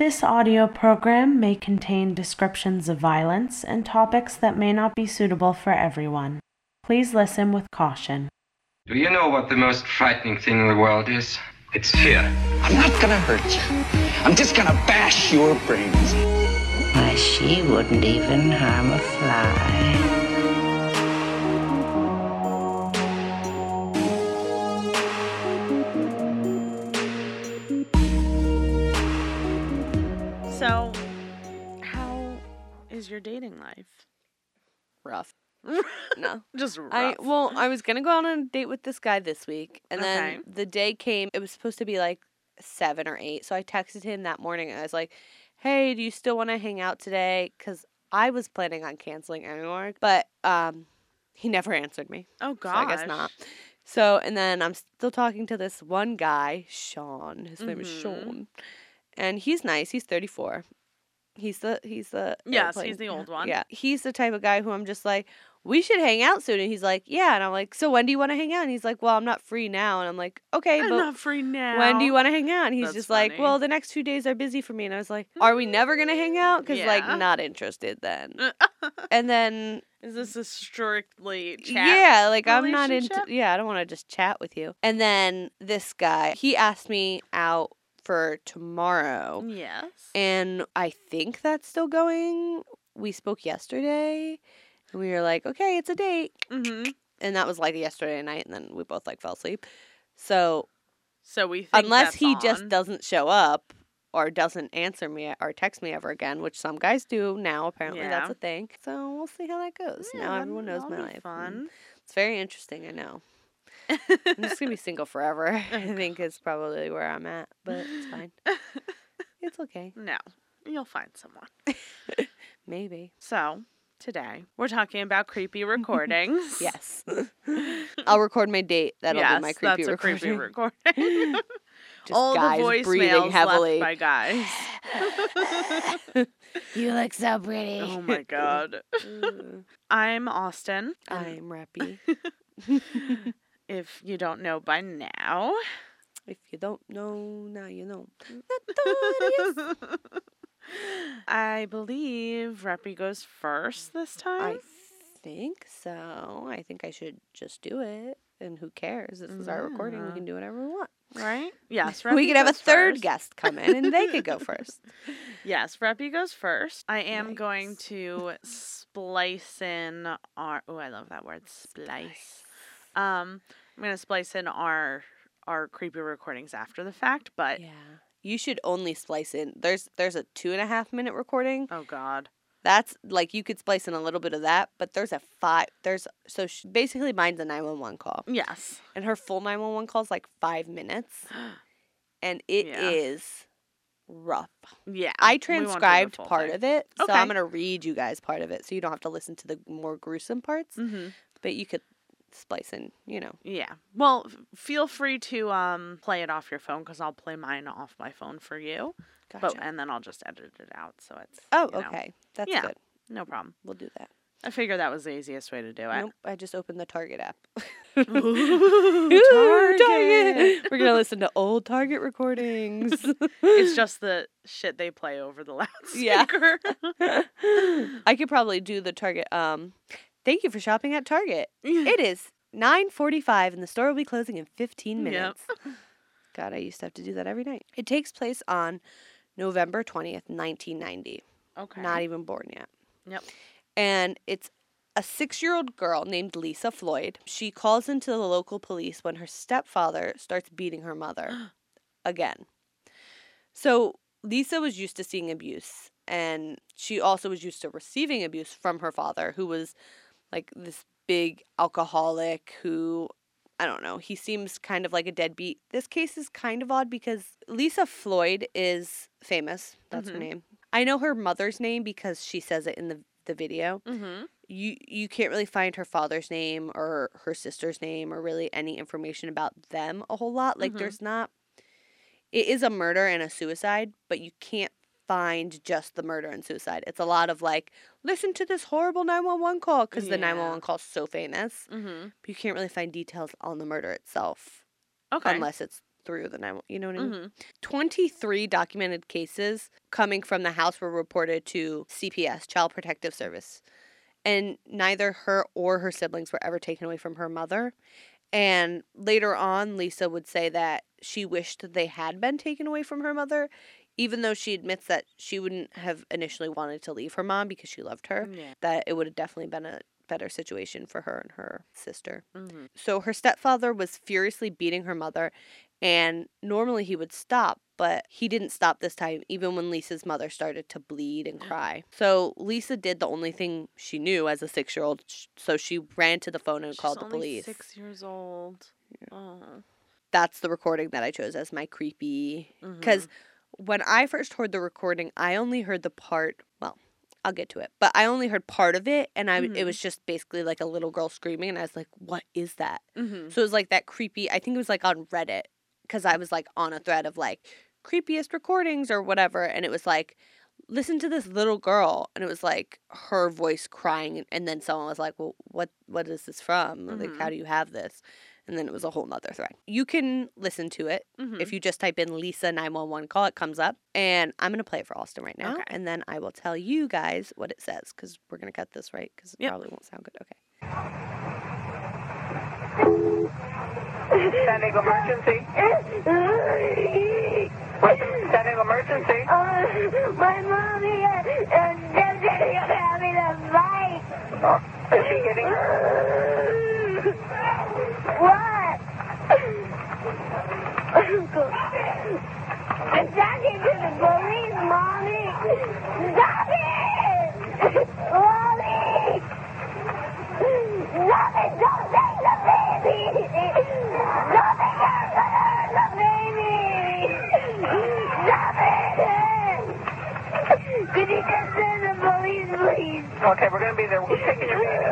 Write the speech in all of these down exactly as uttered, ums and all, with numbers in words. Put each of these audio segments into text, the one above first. This audio program may contain descriptions of violence and topics that may not be suitable for everyone. Please listen with caution. Do you know what the most frightening thing in the world is? It's fear. I'm not gonna hurt you. I'm just gonna bash your brains. Why, she wouldn't even harm a fly. So, how is your dating life? Rough. No. Just rough. I, well, I was going to go out on a date with this guy this week, and okay. then the day came. It was supposed to be like seven or eight, so I texted him that morning, and I was like, hey, do you still want to hang out today? Because I was planning on canceling anyway, but um, he never answered me. Oh, gosh. So I guess not. So, and then I'm still talking to this one guy, Sean. His mm-hmm. name is Sean. And he's nice. He's thirty-four. He's the he's the yes. Airplane. He's the old one. Yeah. He's the type of guy who I'm just like, we should hang out soon. And he's like, yeah. And I'm like, so when do you want to hang out? And he's like, well, I'm not free now. And I'm like, okay, I'm but not free now. When do you want to hang out? And he's That's just funny. Like, well, the next few days are busy for me. And I was like, are we never gonna hang out? Because yeah. like, not interested then. And then is this a strictly chat? Yeah. Like I'm not into. Yeah, I don't want to just chat with you. And then this guy, he asked me out for tomorrow. Yes. And I think that's still going. We spoke yesterday. And we were like, okay, it's a date. Mm-hmm. And that was like yesterday night. And then we both like fell asleep. So. So we think unless he on. just doesn't show up or doesn't answer me or text me ever again, which some guys do now. Apparently yeah. that's a thing. So we'll see how that goes. Yeah, now everyone knows my life. Fun. It's very interesting. I know. I'm just gonna be single forever. I think is probably where I'm at, but it's fine. It's okay. No, you'll find someone. Maybe. So today we're talking about creepy recordings. Yes. I'll record my date. That'll yes, be my creepy that's recording. A creepy recording. Just all guys the voicemails breathing heavily. Left by guys. You look so pretty. Oh my god. I'm Austin. I'm Rappy. If you don't know by now. If you don't know, now you know. I believe Rappy goes first this time. I think so. I think I should just do it. And who cares? This is yeah. our recording. We can do whatever we want. Right? Yes. Rappy we could have a third first. guest come in and they could go first. Yes. Rappy goes first. I am nice. going to splice in our... Oh, I love that word. Splice. Um, I'm going to splice in our our creepy recordings after the fact, but... Yeah. You should only splice in... There's there's a two-and-a-half-minute recording. Oh, God. That's, like, you could splice in a little bit of that, but there's a five... There's... So, she, basically, mine's a nine one one call. Yes. And her full nine one one call is, like, five minutes. And it yeah. is rough. Yeah. I transcribed part thing. of it, so okay. I'm going to read you guys part of it, so you don't have to listen to the more gruesome parts. Mm-hmm. But you could... splicing, you know. Yeah. Well, f- feel free to um play it off your phone because I'll play mine off my phone for you. Gotcha. But, and then I'll just edit it out so it's. Oh, okay. Know. That's yeah, good. No problem. We'll do that. I figured that was the easiest way to do it. Nope. I just opened the Target app. Ooh, Target. Target. We're gonna listen to old Target recordings. It's just the shit they play over the loudspeaker. Yeah. I could probably do the Target. Um. Thank you for shopping at Target. It is nine forty-five, and the store will be closing in fifteen minutes. Yep. God, I used to have to do that every night. It takes place on November twentieth, nineteen ninety. Okay. Not even born yet. Yep. And it's a six-year-old girl named Lisa Floyd. She calls into the local police when her stepfather starts beating her mother again. So Lisa was used to seeing abuse, and she also was used to receiving abuse from her father, who was... like, this big alcoholic who, I don't know, he seems kind of like a deadbeat. This case is kind of odd because Lisa Floyd is famous. That's mm-hmm. her name. I know her mother's name because she says it in the, the video. Mm-hmm. You you can't really find her father's name or her sister's name or really any information about them a whole lot. Like, mm-hmm. there's not... It is a murder and a suicide, but you can't find just the murder and suicide. It's a lot of like, listen to this horrible nine one one call because yeah. the nine one one call is so famous. Mm-hmm. But you can't really find details on the murder itself. Okay. Unless it's through the nine one one, you know what I mean? Mm-hmm. twenty-three documented cases coming from the house were reported to C P S, Child Protective Service. And neither her or her siblings were ever taken away from her mother. And later on, Lisa would say that she wished they had been taken away from her mother, even though she admits that she wouldn't have initially wanted to leave her mom because she loved her, yeah. that it would have definitely been a better situation for her and her sister. Mm-hmm. So her stepfather was furiously beating her mother, and normally he would stop, but he didn't stop this time, even when Lisa's mother started to bleed and cry. So Lisa did the only thing she knew as a six-year-old, so she ran to the phone and She's called the police. She's only six years old. Yeah. Uh. That's the recording that I chose as my creepy, because mm-hmm. when I first heard the recording, I only heard the part, well, I'll get to it, but I only heard part of it, and I mm-hmm. it was just basically like a little girl screaming, and I was like, what is that? Mm-hmm. So it was like that creepy, I think it was like on Reddit, because I was like on a thread of like creepiest recordings or whatever, and it was like, listen to this little girl, and it was like her voice crying, and then someone was like, well, what what is this from? Mm-hmm. Like, how do you have this? And then it was a whole nother thread. You can listen to it. Mm-hmm. If you just type in Lisa nine one one call, it comes up. And I'm going to play it for Austin right now. Okay. And then I will tell you guys what it says, because we're going to cut this, right? Because it yep. probably won't sound good. Okay. Standing emergency. Standing emergency. Oh, my mommy and daddy are having a fight. Oh, is she getting hurt? What? I'm talking to the police, Mommy. Stop it! Mommy! Stop it! Don't take the baby! Don't take her to hurt the baby! Stop it! Could you just send the police, please? Okay, we're going to be there. We're taking your baby.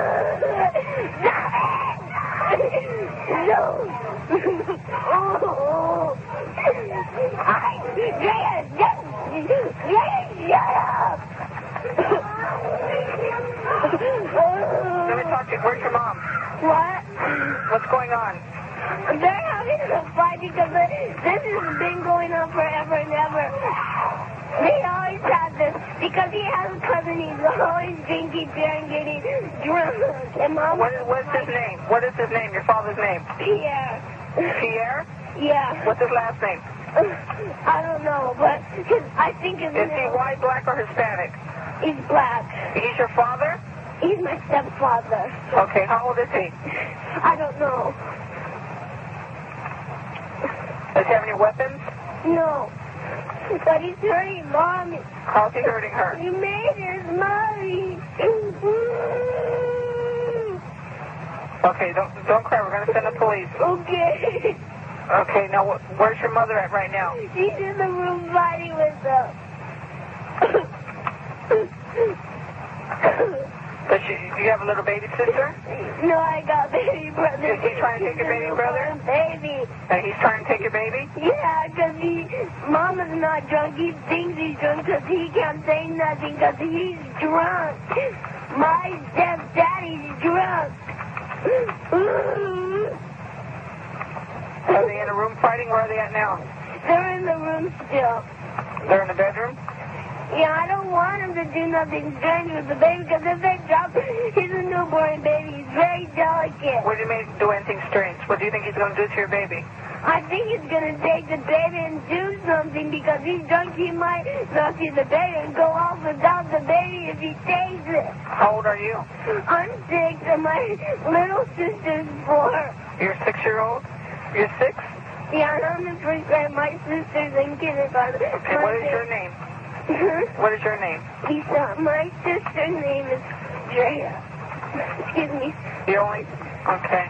Stop it! No! Oh! I... Drea, just... Drea, shut up! Let me talk to you. Where's your mom? What? What's going on? They're having a fight because this has been going on forever and ever. They always have this because he has a cousin. He's always drinking beer and getting drunk. And mom. What is what's his name? What is his name? Your father's name? Pierre. Pierre? Yeah. What's his last name? I don't know, but his, I think his. Is name, he white, black, or Hispanic? He's black. He's your father? He's my stepfather. Okay. How old is he? I don't know. Does he have any weapons? No. But he's hurting Mommy. How's he hurting her? He made his mommy. Okay, don't don't cry. We're gonna send the police. Okay. Okay, now where's your mother at right now? She's in the room fighting with them. Does she? Do you have a little baby sister? No, I got baby brother. Is he trying to take your baby brother? Baby. And he's trying to take your baby? Yeah, because he, Mama's not drunk. He thinks he's drunk because he can't say nothing because he's drunk. My stepdaddy's drunk. Are they in a room fighting? Where are they at now? They're in the room still. They're in the bedroom? Yeah, I don't want him to do nothing strange with the baby because if they drop him, he's a newborn baby. He's very delicate. What do you mean do anything strange? What do you think he's going to do to your baby? I think he's going to take the baby and do something because he's drunk. He might not see the baby and go off without the baby if he takes it. How old are you? I'm six and my little sister's four. You're a six-year-old? You're six? Yeah, and I'm in first grade. My sister's in kindergarten. Okay, what is your name? What is your name? Lisa. My sister's name is Drea. Excuse me. You only... Okay.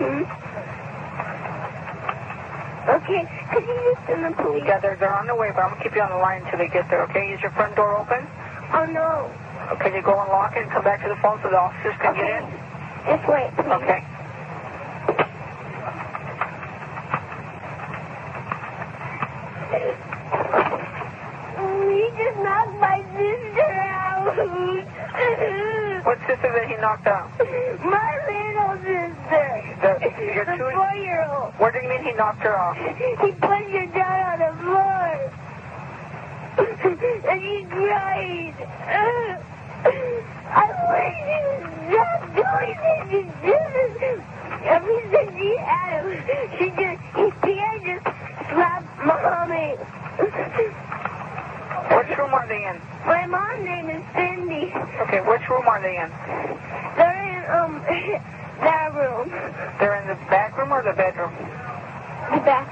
Mm-hmm. Okay. Could you just send the police? Yeah, they're, they're on their way, but I'm going to keep you on the line until they get there, okay? Is your front door open? Oh, no. Okay, you go and lock it and come back to the phone so the officers can okay. get in? Just wait, please. Okay. He just knocked my sister out. What sister that he knocked out? My little sister. The, your the two, four-year-old. What do you mean he knocked her off? He pushed her down on the floor. And she cried. I wish she would stop doing this. She did Every single she had him. She just, he Pierre just slapped mommy. Which room are they in? My mom's name is Cindy. Okay, which room are they in? They're in, um, that room. They're in the back room or the bedroom? The back.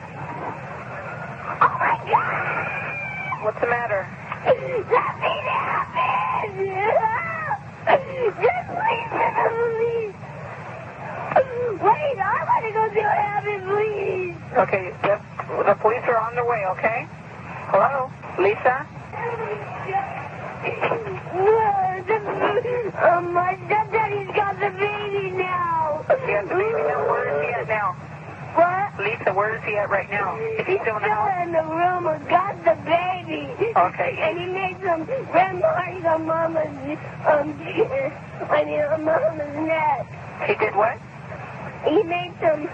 Oh, my God! What's the matter? Nothing happened! Just leave me alone. Wait, I want to go see what happened, please. Okay, the, the police are on their way, okay? Hello? Lisa? Oh, my stepdaddy's got the baby now. He has the baby now. Where is he at now? What? Lisa, where is he at right now? Is he still in the house? He's still in the room. Got the baby. Okay. And he made some red marks on Mama's, um, I mean, on Mama's neck. He did what? He made some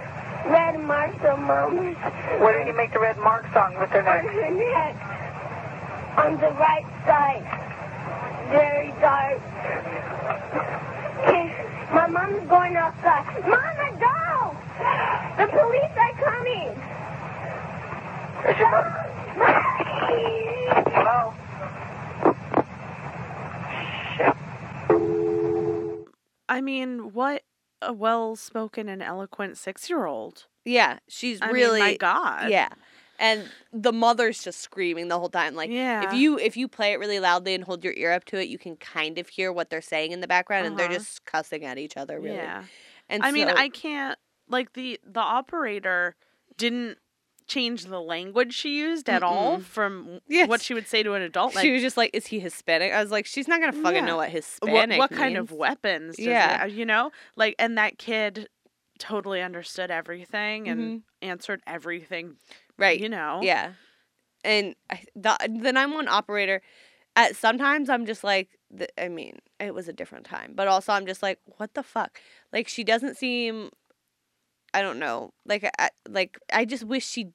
red marks on Mama's. What did he make the red marks on with her neck? On her neck. On the right side. Very dark. My mom's going outside. Mama, go! The police are coming. Is your mother? Hello? Shit. I mean, what a well-spoken and eloquent six-year-old. Yeah, she's I really... I mean, my God. Yeah. And the mother's just screaming the whole time. Like, yeah. if you if you play it really loudly and hold your ear up to it, you can kind of hear what they're saying in the background, uh-huh. and they're just cussing at each other, really. Yeah. And I so, mean, I can't, like, the, the operator didn't change the language she used at mm-mm. all from yes. what she would say to an adult. Like, she was just like, is he Hispanic? I was like, she's not going to fucking yeah. know what Hispanic What, what kind of weapons does yeah. he, you know? Like, and that kid totally understood everything and mm-hmm. answered everything. Right. You know. Yeah. And the the nine one one operator, at sometimes I'm just like, the, I mean, it was a different time. But also I'm just like, what the fuck? Like, she doesn't seem, I don't know. Like, I, like I just wish she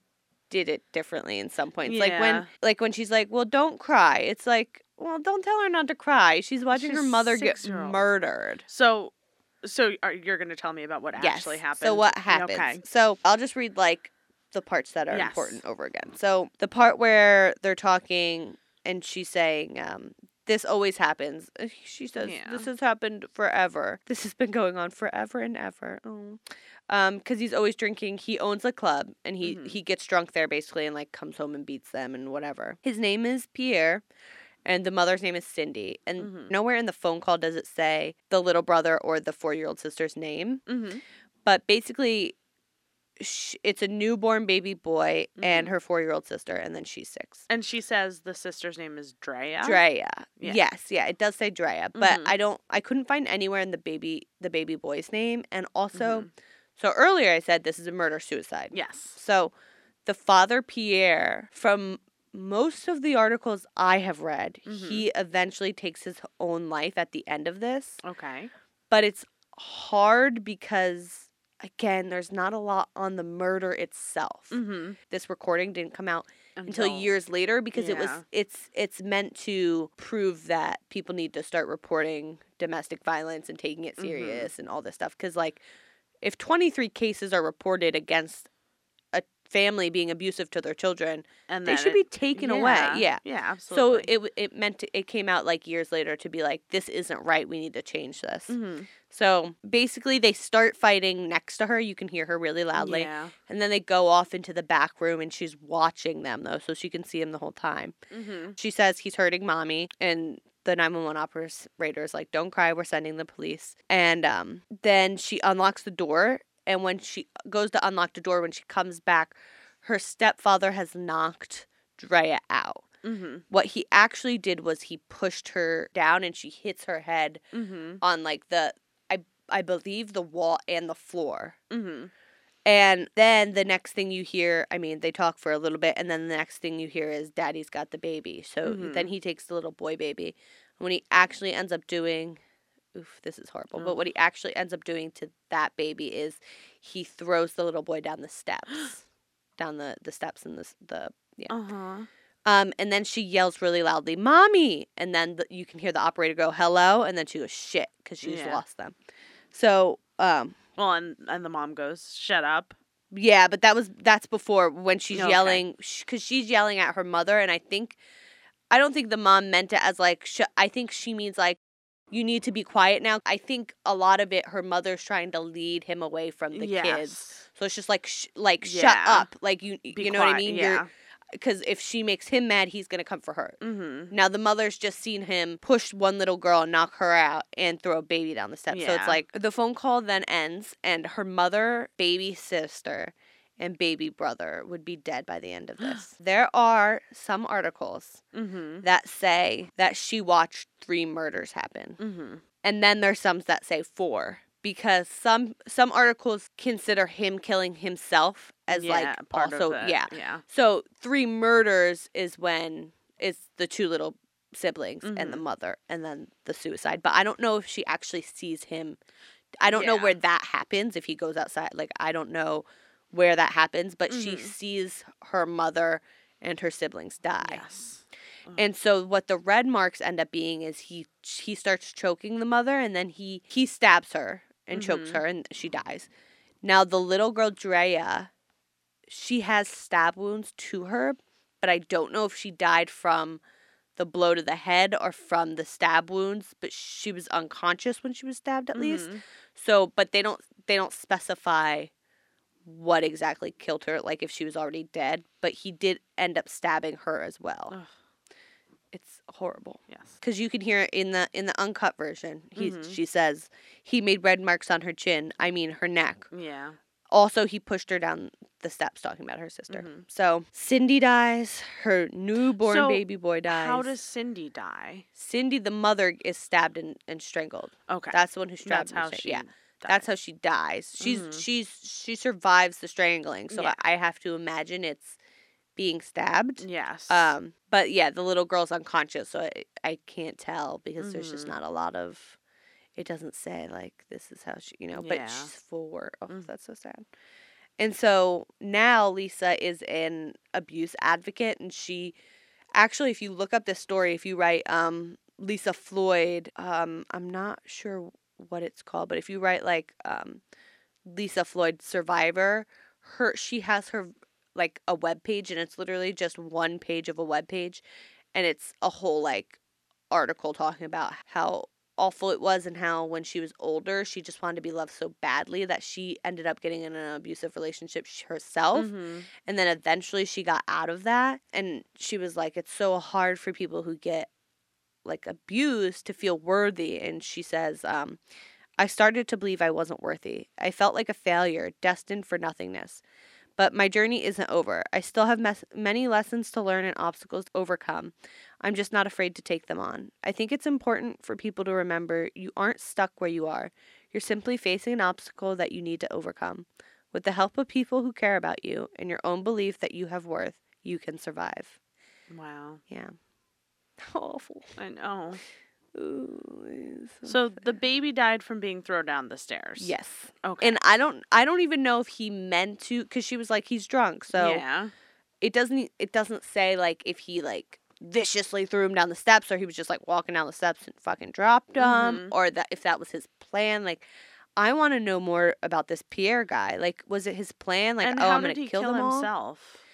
did it differently in some points. Yeah. Like, when, like when she's like, well, don't cry. It's like, well, don't tell her not to cry. She's watching she's her mother get murdered. So, so are, you're going to tell me about what yes. actually happened? So what happened? Okay. So I'll just read, like, the parts that are yes. important over again. So the part where they're talking and she's saying, um, this always happens. She says, yeah. this has happened forever. This has been going on forever and ever. Oh. Um, because he's always drinking. He owns a club and he, mm-hmm. he gets drunk there basically and like comes home and beats them and whatever. His name is Pierre and the mother's name is Cindy. And mm-hmm. nowhere in the phone call does it say the little brother or the four-year-old sister's name. Mm-hmm. But basically... it's a newborn baby boy mm-hmm. and her four-year-old sister, and then she's six. And she says the sister's name is Drea. Drea, yeah. yes, yeah, it does say Drea, but mm-hmm. I don't, I couldn't find anywhere in the baby, the baby boy's name, and also, mm-hmm. so earlier I said this is a murder suicide. Yes. So, the father Pierre, from most of the articles I have read, mm-hmm. he eventually takes his own life at the end of this. Okay. But it's hard because. Again, there's not a lot on the murder itself. Mm-hmm. This recording didn't come out until, until years later because yeah. it was it's it's meant to prove that people need to start reporting domestic violence and taking it serious mm-hmm. and all this stuff. Because like, if twenty-three cases are reported against a family being abusive to their children, and they should it, be taken yeah, away. Yeah, yeah, absolutely. So it it meant to, it came out like years later to be like, this isn't right. We need to change this. Mm-hmm. So basically they start fighting next to her. You can hear her really loudly. Yeah. And then they go off into the back room and she's watching them though. So she can see him the whole time. Mm-hmm. She says he's hurting mommy. And the nine one one operator is like, don't cry. We're sending the police. And um, then she unlocks the door. And when she goes to unlock the door, when she comes back, her stepfather has knocked Drea out. Mm-hmm. What he actually did was he pushed her down and she hits her head mm-hmm. on like the... I believe, the wall and the floor. Mm-hmm. And then the next thing you hear, I mean, they talk for a little bit, and then the next thing you hear is daddy's got the baby. So mm-hmm. then he takes the little boy baby. And what he actually ends up doing oof, this is horrible. Oh. But what he actually ends up doing to that baby is he throws the little boy down the steps. down the, the steps and the... the yeah. Uh-huh. Um, and then she yells really loudly, "Mommy!" And then the, you can hear the operator go, "Hello?" And then she goes, "Shit," because she's yeah. lost them. So... Um, well, and, and the mom goes, "Shut up." Yeah, but that was that's before when she's okay. yelling, because sh- she's yelling at her mother, and I think, I don't think the mom meant it as like, sh- I think she means like, "You need to be quiet now." I think a lot of it, her mother's trying to lead him away from the yes. kids, so it's just like, sh- like yeah. shut up, like you, be you know quiet. What I mean? Yeah. Because if she makes him mad, he's gonna come for her. Mm-hmm. Now the mother's just seen him push one little girl and knock her out and throw a baby down the steps. Yeah. So it's like the phone call then ends, and her mother, baby sister, and baby brother would be dead by the end of this. There are some articles mm-hmm. that say that she watched three murders happen, mm-hmm. and then there's some that say four. Because some some articles consider him killing himself as yeah, like part also of it. Yeah. yeah. So three murders is when it's the two little siblings mm-hmm. and the mother and then the suicide. But I don't know if she actually sees him. I don't yeah. know where that happens if he goes outside. Like I don't know where that happens, but mm-hmm. she sees her mother and her siblings die. Yes. And so what the red marks end up being is he he starts choking the mother, and then he, he stabs her and mm-hmm. chokes her, and she dies. Now, the little girl, Drea, she has stab wounds to her, but I don't know if she died from the blow to the head or from the stab wounds, but she was unconscious when she was stabbed at mm-hmm. least. So, but they don't they don't specify what exactly killed her, like if she was already dead, but he did end up stabbing her as well. Ugh. It's horrible. Yes. Because you can hear it in the in the uncut version. He mm-hmm. she says he made red marks on her chin. I mean her neck. Yeah. Also, he pushed her down the steps, talking about her sister. Mm-hmm. So Cindy dies. Her newborn so, baby boy dies. How does Cindy die? Cindy, the mother, is stabbed and, and strangled. Okay. That's the one who stabbed. That's how she. Yeah. Dies. That's how she dies. She's mm-hmm. she's she survives the strangling. So yeah. I, I have to imagine it's being stabbed. Yes. Um. But yeah, the little girl's unconscious, so I, I can't tell because mm-hmm. there's just not a lot of. It doesn't say like this is how she, you know. But yeah. she's four. Oh, mm-hmm. that's so sad. And so now Lisa is an abuse advocate, and she, actually, if you look up this story, if you write um Lisa Floyd, um I'm not sure what it's called, but if you write like um Lisa Floyd survivor, her she has her. like a web page, and it's literally just one page of a web page, and it's a whole like article talking about how awful it was and how when she was older she just wanted to be loved so badly that she ended up getting in an abusive relationship herself mm-hmm. and then eventually she got out of that, and she was like, it's so hard for people who get like abused to feel worthy. And she says um I started to believe I wasn't worthy. I felt like a failure, destined for nothingness. But my journey isn't over. I still have mes- many lessons to learn and obstacles to overcome. I'm just not afraid to take them on. I think it's important for people to remember you aren't stuck where you are. You're simply facing an obstacle that you need to overcome. With the help of people who care about you and your own belief that you have worth, you can survive. Wow. Yeah. Awful. I know. Ooh, so the baby died from being thrown down the stairs. Yes. Okay. And I don't I don't even know if he meant to, because she was like, he's drunk. So yeah. it doesn't it doesn't say like if he like viciously threw him down the steps, or he was just like walking down the steps and fucking dropped him mm-hmm. or that if that was his plan. Like, I want to know more about this Pierre guy. Like, was it his plan? Like, and oh, I'm going to kill, kill them himself? All?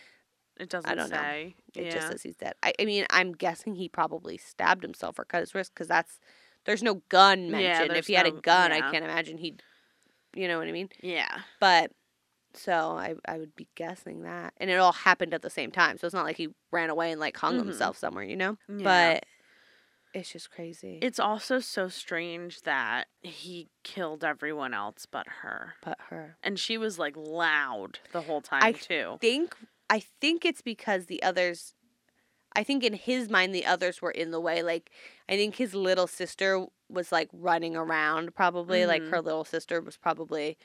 It doesn't I don't say. Know. It yeah. just says he's dead. I, I mean, I'm guessing he probably stabbed himself or cut his wrist, because that's there's no gun mentioned. Yeah, if he no, had a gun, yeah. I can't imagine he'd, you know what I mean? Yeah. But so I I would be guessing that, and it all happened at the same time. So it's not like he ran away and like hung mm-hmm. himself somewhere, you know? Yeah. But it's just crazy. It's also so strange that he killed everyone else but her. But her. And she was like loud the whole time I too. I think. I think it's because the others, I think in his mind, the others were in the way. Like, I think his little sister was, like, running around probably. Mm-hmm. Like, her little sister was probably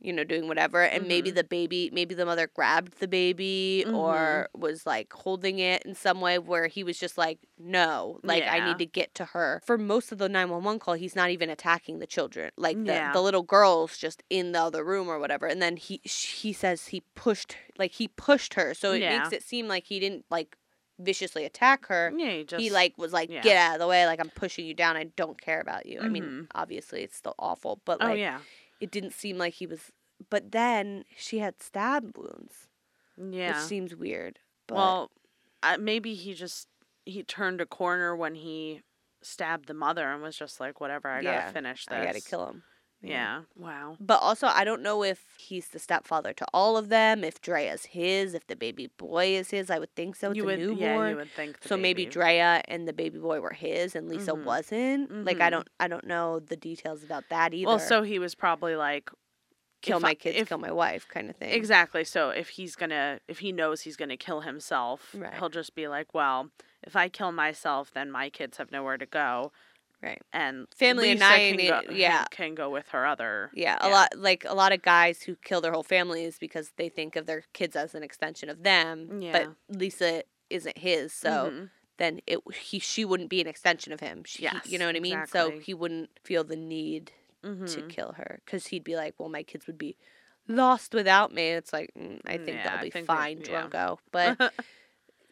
you know, doing whatever. And mm-hmm. maybe the baby, maybe the mother grabbed the baby mm-hmm. or was, like, holding it in some way where he was just like, no, like, yeah. I need to get to her. For most of the nine one one call, he's not even attacking the children. Like, the, yeah. the little girl's just in the other room or whatever. And then he he says he pushed, like, he pushed her. So it yeah. makes it seem like he didn't, like, viciously attack her. Yeah, he, just, he like, was like, yeah. get out of the way. Like, I'm pushing you down. I don't care about you. Mm-hmm. I mean, obviously, it's still awful. But, like. Oh, yeah. It didn't seem like he was, but then she had stab wounds. Yeah. Which seems weird. But. Well, uh, maybe he just, he turned a corner when he stabbed the mother and was just like, whatever, I yeah, gotta finish this. I gotta kill him. Yeah. yeah. Wow. But also, I don't know if he's the stepfather to all of them, if Drea's his, if the baby boy is his. I would think so. It's you a would, newborn. Yeah, you would think the So baby. Maybe Drea and the baby boy were his and Lisa mm-hmm. wasn't. Mm-hmm. Like, I don't I don't know the details about that either. Well, so he was probably like, kill my I, kids, if, kill my wife kind of thing. Exactly. So if he's going to, if he knows he's going to kill himself, right. he'll just be like, well, if I kill myself, then my kids have nowhere to go. Right. And family Lisa can go, yeah. can go with her other. Yeah, a yeah. lot like a lot of guys who kill their whole families because they think of their kids as an extension of them. Yeah. But Lisa isn't his, so mm-hmm. then it he she wouldn't be an extension of him. She, yes, you know what I mean? Exactly. So he wouldn't feel the need mm-hmm. to kill her because he'd be like, well, my kids would be lost without me. It's like, mm, I think yeah, that'll be fine, they, yeah. Drunko. But...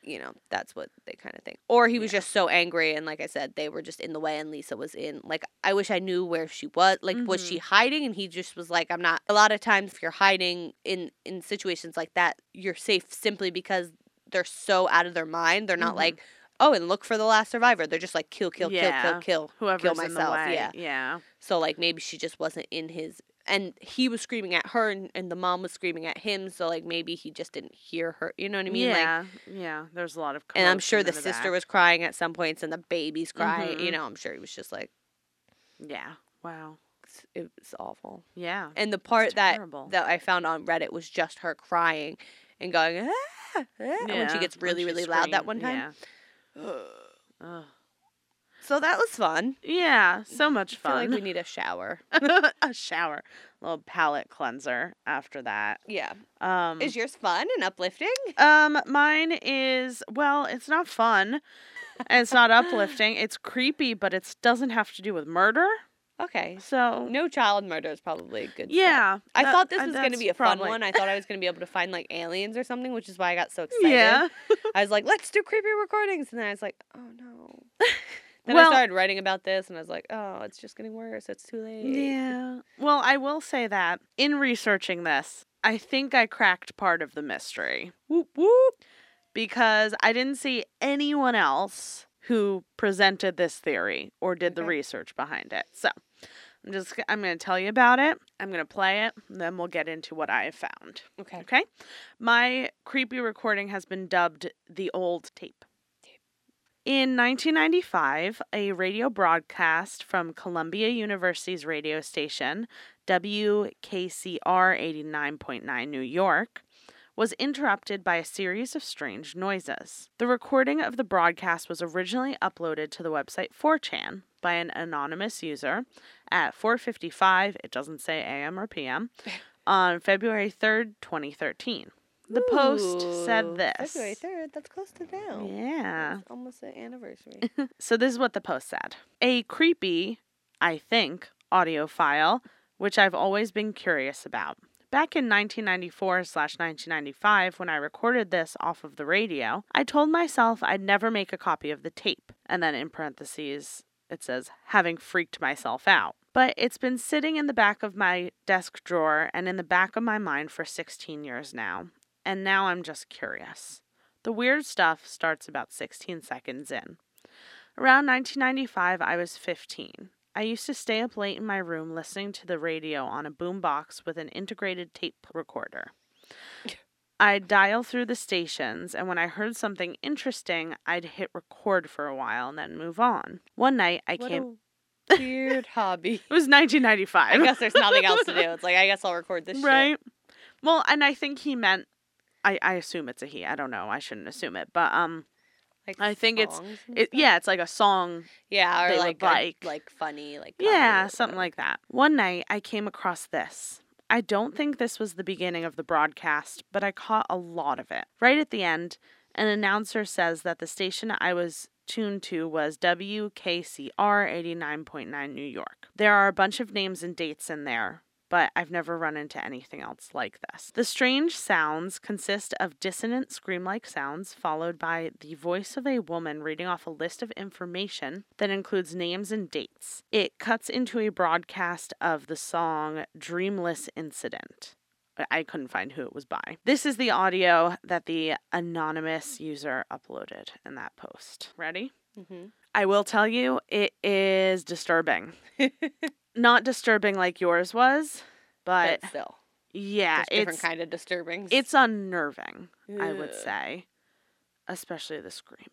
You know, that's what they kind of think. Or he was yeah. just so angry, and like I said, they were just in the way, and Lisa was in. Like, I wish I knew where she was. Like, mm-hmm. was she hiding? And he just was like, I'm not. A lot of times, if you're hiding in, in situations like that, you're safe simply because they're so out of their mind. They're not mm-hmm. like, oh, and look for the last survivor. They're just like, kill, kill, yeah. kill, kill, kill. Whoever's kill myself. In the way. Yeah. yeah. So, like, maybe she just wasn't in his. And he was screaming at her, and, and the mom was screaming at him. So, like, maybe he just didn't hear her. You know what I mean? Yeah. Like, yeah. There's a lot of commotion. And I'm sure the sister that. was crying at some points, and the baby's crying. Mm-hmm. You know, I'm sure he was just like. Yeah. Wow. It was awful. Yeah. And the part that, that I found on Reddit was just her crying and going, ah, ah, yeah. and when she gets really, she really screamed. Loud that one time. Yeah. Ugh. So that was fun. Yeah, so much fun. I feel like we need a shower. A shower. A little palate cleanser after that. Yeah. Um, is yours fun and uplifting? Um, mine is, well, it's not fun. It's not uplifting. It's creepy, but it doesn't have to do with murder. Okay. So. No child murder is probably good. Yeah. That, I thought this was going to be a fun probably. one. I thought I was going to be able to find, like, aliens or something, which is why I got so excited. Yeah. I was like, let's do creepy recordings. And then I was like, oh, no. Then well, I started writing about this, and I was like, oh, it's just getting worse. It's too late. Yeah. Well, I will say that in researching this, I think I cracked part of the mystery. Whoop, whoop. Because I didn't see anyone else who presented this theory or did okay. the research behind it. So I'm just, I'm going to tell you about it. I'm going to play it, and then we'll get into what I have found. Okay. Okay? My creepy recording has been dubbed the old tape. In nineteen ninety-five, a radio broadcast from Columbia University's radio station, W K C R eighty-nine point nine New York, was interrupted by a series of strange noises. The recording of the broadcast was originally uploaded to the website four chan by an anonymous user at four fifty-five, it doesn't say A M or P M, on February third, twenty thirteen. The post Ooh, said this. February third, that's close to now. Yeah. That's almost an anniversary. So this is what the post said. A creepy, I think, audio file, which I've always been curious about. Back in nineteen ninety-four slash nineteen ninety-five, when I recorded this off of the radio, I told myself I'd never make a copy of the tape. And then in parentheses, it says, having freaked myself out. But it's been sitting in the back of my desk drawer and in the back of my mind for sixteen years now. And now I'm just curious. The weird stuff starts about sixteen seconds in. Around nineteen ninety-five, I was fifteen. I used to stay up late in my room listening to the radio on a boombox with an integrated tape recorder. I'd dial through the stations, and when I heard something interesting, I'd hit record for a while and then move on. One night, I what came... A weird hobby. It was nineteen ninety-five. I guess there's nothing else to do. It's like, I guess I'll record this right? shit. Right? Well, and I think he meant... I, I assume it's a he. I don't know. I shouldn't assume it. But um, like I think it's, it, yeah, it's like a song. Yeah, or like, like. A, like funny. like comedy, Yeah, something like that. One night I came across this. I don't think this was the beginning of the broadcast, but I caught a lot of it. Right at the end, an announcer says that the station I was tuned to was W K C R eighty-nine point nine New York. There are a bunch of names and dates in there, but I've never run into anything else like this. The strange sounds consist of dissonant scream-like sounds followed by the voice of a woman reading off a list of information that includes names and dates. It cuts into a broadcast of the song Dreamless Incident. I couldn't find who it was by. This is the audio that the anonymous user uploaded in that post. Ready? Mm-hmm. I will tell you, it is disturbing. Not disturbing like yours was, but, but still, yeah, it's different kind of disturbing. It's unnerving, Ugh. I would say, especially the screaming.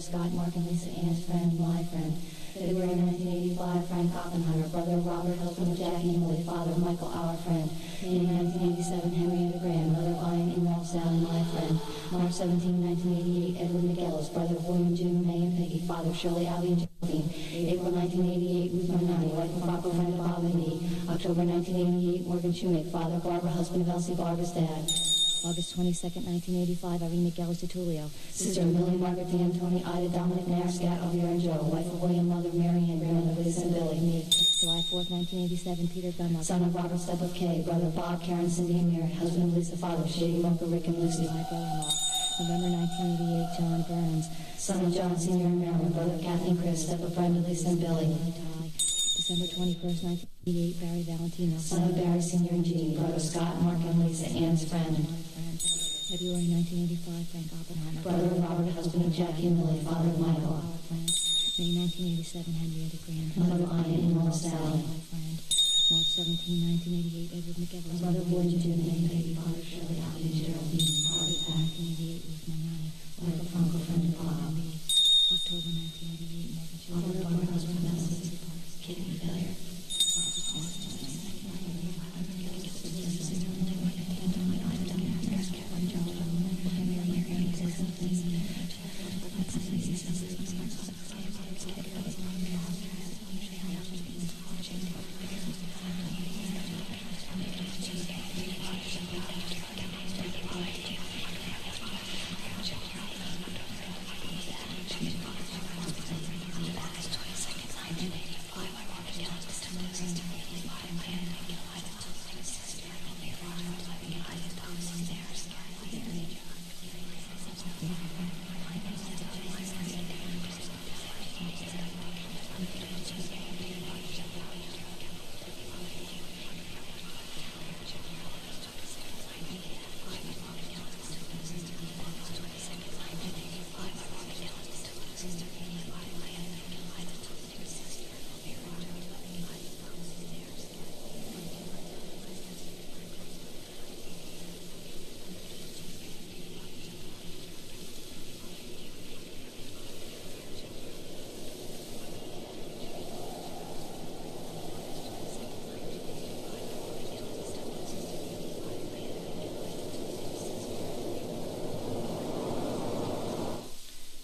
Scott, Mark, and Lisa Ann's friend, my friend. February nineteen eighty-five, Frank Oppenheimer, brother Robert, husband of Jackie, Emily, father Michael, our friend. In nineteen eighty-seven, Henrietta Graham, mother Brian, in-law Sally, my friend. March seventeenth, nineteen eighty-eight, Edward McGillis, brother William, Jim, May, and Peggy, father Shirley, Allie, and Josephine. April nineteen eighty-eight, Ruth Marnani, wife of Robert, friend of Bob and me. October nineteen eighty-eight, Morgan Shoemake, father Barbara, husband of Elsie, Barbara's dad. August twenty-second, nineteen eighty-five, Irene McGellis de Tullio. Sister Millie, Margaret, D'Antoni, Ida, Dominic, Nair, Scott, Elvira, and Joe. Wife of William, mother, Mary, and grandmother, Liz, and Billy, me. July fourth, nineteen eighty-seven, Peter Dunlop. Son of Robert, step of K. Brother Bob, Karen, Cindy, and Mary. Husband of Lisa, father of Shady, Uncle Rick, and Lucy. My brother-in-law. November nineteen eighty-eight, John Burns. Son of John, Senior, and Marilyn. Brother Kathleen, Chris, step of Brenda, Lisa, and Billy. December twenty-first, nineteen eighty-eight, Barry Valentino. Son of Barry, Senior, and Jean. Brother Scott, Mark, and Lisa, Ann's friend. February nineteen eighty-five, Frank Oppenheimer. Brother of Robert, husband of Jackie and Lily, father of Michael. May nineteen eighty-seven, Henrietta Graham. Mother of Ian and North Sally. March seventeenth, nineteen eighty-eight, Edward McEvers. Mother of William, Jim, and Baby, father of Shirley, Allie, and Geraldine. Heart attack. nineteen eighty-eight, Ruth Manani. Wife of Uncle, friend of Bob. October nineteen eighty-eight, Morgan Shirley. Father of Barbara, husband of Elsie. Kidney failure. Thank you.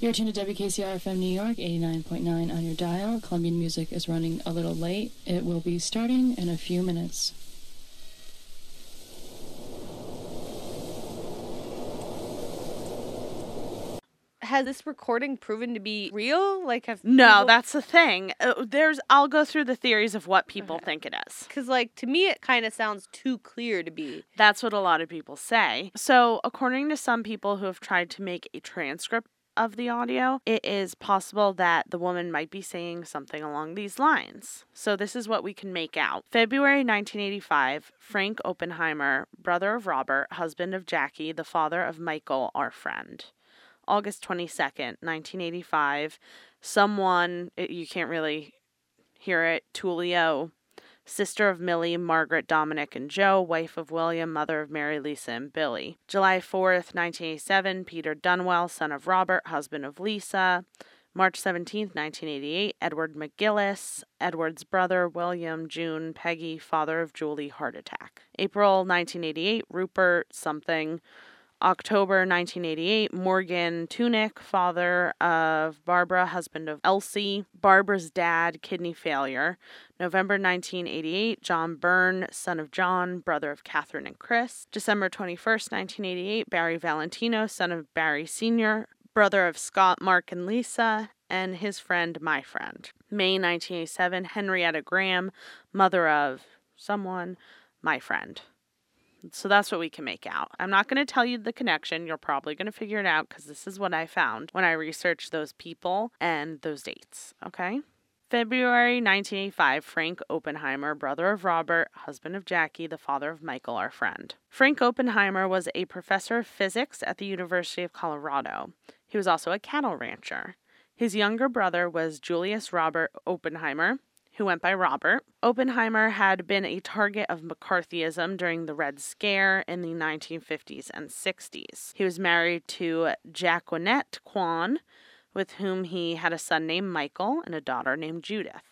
You're tuned to W K C R F M New York, eighty-nine point nine on your dial. Colombian music is running a little late. It will be starting in a few minutes. Has this recording proven to be real? Like, have people... No, that's the thing. Uh, there's, I'll go through the theories of what people okay. think it is. Because, like, to me, it kind of sounds too clear to be. That's what a lot of people say. So, according to some people who have tried to make a transcript of the audio, it is possible that the woman might be saying something along these lines. So, this is what we can make out. February nineteen eighty-five, Frank Oppenheimer, brother of Robert, husband of Jackie, the father of Michael, our friend. August twenty-second, nineteen eighty-five, someone, it, you can't really hear it, Tulio, sister of Millie, Margaret, Dominic, and Joe, wife of William, mother of Mary, Lisa, and Billy. July fourth, nineteen eighty-seven, Peter Dunwell, son of Robert, husband of Lisa. March seventeenth, nineteen eighty-eight, Edward McGillis, Edward's brother, William, June, Peggy, father of Julie, heart attack. April nineteen eighty-eight, Rupert, something. October nineteen eighty-eight, Morgan Tunick, father of Barbara, husband of Elsie, Barbara's dad, kidney failure. November nineteen eighty-eight, John Byrne, son of John, brother of Catherine and Chris. December twenty-first, nineteen eighty-eight, Barry Valentino, son of Barry Senior, brother of Scott, Mark, and Lisa, and his friend, my friend. May nineteen eighty-seven, Henrietta Graham, mother of someone, my friend. So that's what we can make out. I'm not going to tell you the connection. You're probably going to figure it out because this is what I found when I researched those people and those dates, okay? February nineteen eighty-five, Frank Oppenheimer, brother of Robert, husband of Jackie, the father of Michael, our friend. Frank Oppenheimer was a professor of physics at the University of Colorado. He was also a cattle rancher. His younger brother was Julius Robert Oppenheimer, who went by Robert. Oppenheimer had been a target of McCarthyism during the Red Scare in the nineteen fifties and sixties. He was married to Jacquinette Quan, with whom he had a son named Michael and a daughter named Judith.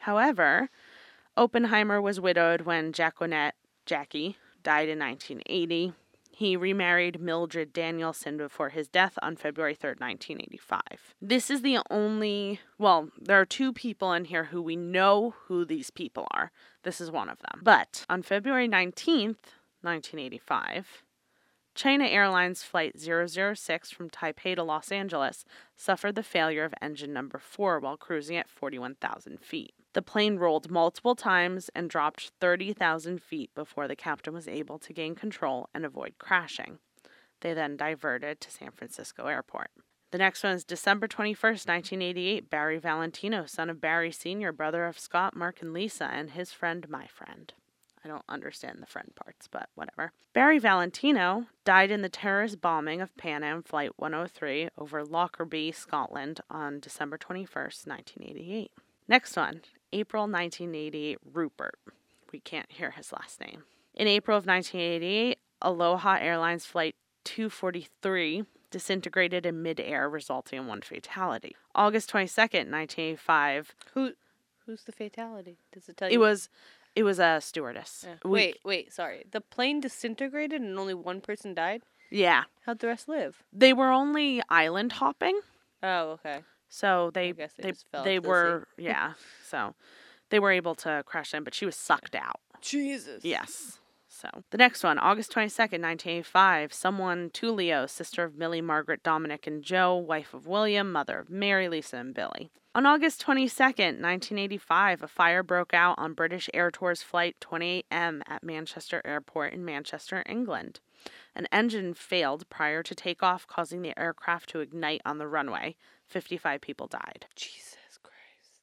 However, Oppenheimer was widowed when Jacquinette, Jackie, died in nineteen eighty. He remarried Mildred Danielson before his death on February third, nineteen eighty-five. This is the only, well, there are two people in here who we know who these people are. This is one of them. But on February nineteenth, nineteen eighty-five, China Airlines Flight zero zero six from Taipei to Los Angeles suffered the failure of engine number four while cruising at forty-one thousand feet. The plane rolled multiple times and dropped thirty thousand feet before the captain was able to gain control and avoid crashing. They then diverted to San Francisco Airport. The next one is December twenty-first, nineteen eighty-eight, Barry Valentino, son of Barry Senior, brother of Scott, Mark, and Lisa, and his friend, my friend. I don't understand the friend parts, but whatever. Barry Valentino died in the terrorist bombing of Pan Am Flight one oh three over Lockerbie, Scotland, on December twenty-first, nineteen eighty-eight. Next one. April nineteen eighty-eight, Rupert. We can't hear his last name. In April of nineteen eighty-eight, Aloha Airlines Flight two forty-three disintegrated in midair, resulting in one fatality. August twenty-second, nineteen eighty-five. Who, who's the fatality? Does it tell you? It was, it was a stewardess. Yeah. We, wait, wait, sorry. The plane disintegrated and only one person died? Yeah. How'd the rest live? They were only island hopping. Oh, okay. So they they they, they were yeah. So they were able to crash in, but she was sucked out. Jesus. Yes. So the next one, August twenty-second, nineteen eighty-five. Someone, Tulio, sister of Millie, Margaret, Dominic, and Joe, wife of William, mother of Mary, Lisa, and Billy. On August twenty-second, nineteen eighty-five, a fire broke out on British Air Tours Flight twenty-eight M at Manchester Airport in Manchester, England. An engine failed prior to takeoff, causing the aircraft to ignite on the runway. fifty-five people died. Jesus Christ.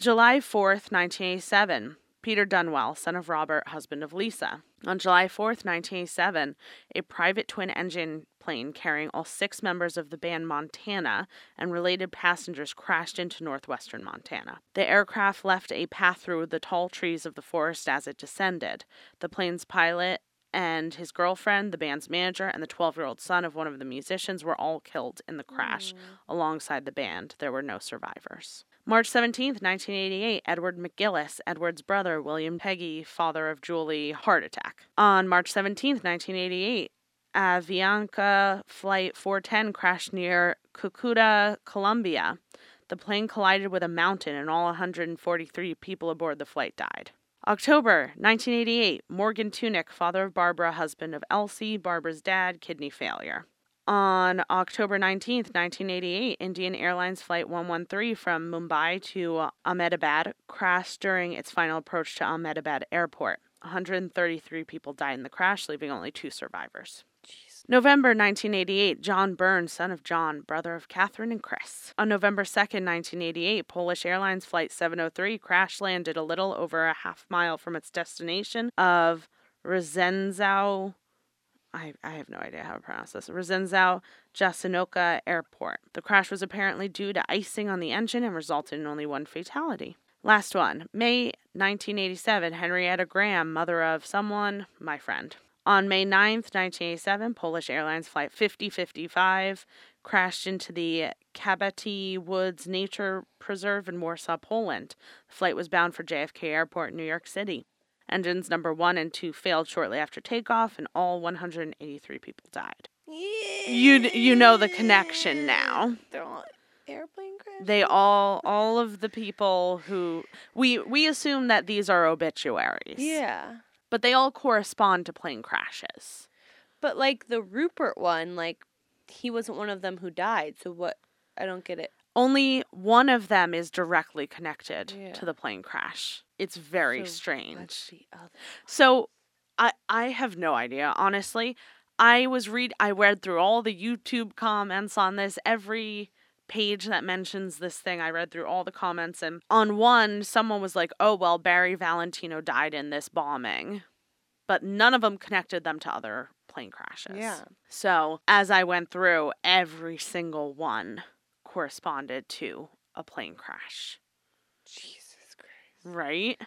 July fourth, nineteen eighty-seven. Peter Dunwell, son of Robert, husband of Lisa. On July fourth, nineteen eighty-seven, a private twin-engine plane carrying all six members of the band Montana and related passengers crashed into northwestern Montana. The aircraft left a path through the tall trees of the forest as it descended. The plane's pilot and his girlfriend, the band's manager, and the twelve-year-old son of one of the musicians were all killed in the crash mm. alongside the band. There were no survivors. March seventeenth, nineteen eighty-eight, Edward McGillis, Edward's brother, William Peggy, father of Julie, heart attack. On March seventeenth, nineteen eighty-eight, Avianca Flight four ten crashed near Cucuta, Colombia. The plane collided with a mountain and all one hundred forty-three people aboard the flight died. October nineteen eighty-eight, Morgan Tunick, father of Barbara, husband of Elsie, Barbara's dad, kidney failure. On October nineteenth, nineteen eighty-eight, Indian Airlines Flight one one three from Mumbai to Ahmedabad crashed during its final approach to Ahmedabad Airport. one hundred thirty-three people died in the crash, leaving only two survivors. Jeez. November nineteen eighty-eight, John Byrne, son of John, brother of Catherine and Chris. On November second, nineteen eighty-eight, Polish Airlines Flight seven oh three crash-landed a little over a half mile from its destination of Rzeszow, I, I have no idea how to pronounce this, Rzeszow Jacquinette Airport. The crash was apparently due to icing on the engine and resulted in only one fatality. Last one, May nineteen eighty-seven, Henrietta Graham, mother of someone, my friend. On May ninth, nineteen eighty-seven, Polish Airlines Flight fifty fifty-five crashed into the Kabaty Woods Nature Preserve in Warsaw, Poland. The flight was bound for J F K Airport in New York City. Engines number one and two failed shortly after takeoff, and all one hundred eighty-three people died. Yeah. You you know the connection now. They're all airplane crashes. They all all of the people who we we assume that these are obituaries. Yeah, but they all correspond to plane crashes. But like the Rupert one, like he wasn't one of them who died. So what? I don't get it. Only one of them is directly connected yeah. to the plane crash. It's very so strange. What's the other one? So I I have no idea, honestly. I was read I read through all the YouTube comments on this. Every page that mentions this thing, I read through all the comments, and on one someone was like, "Oh, well, Barry Valentino died in this bombing." But none of them connected them to other plane crashes. Yeah. So, as I went through, every single one corresponded to a plane crash. Jesus Christ. Right?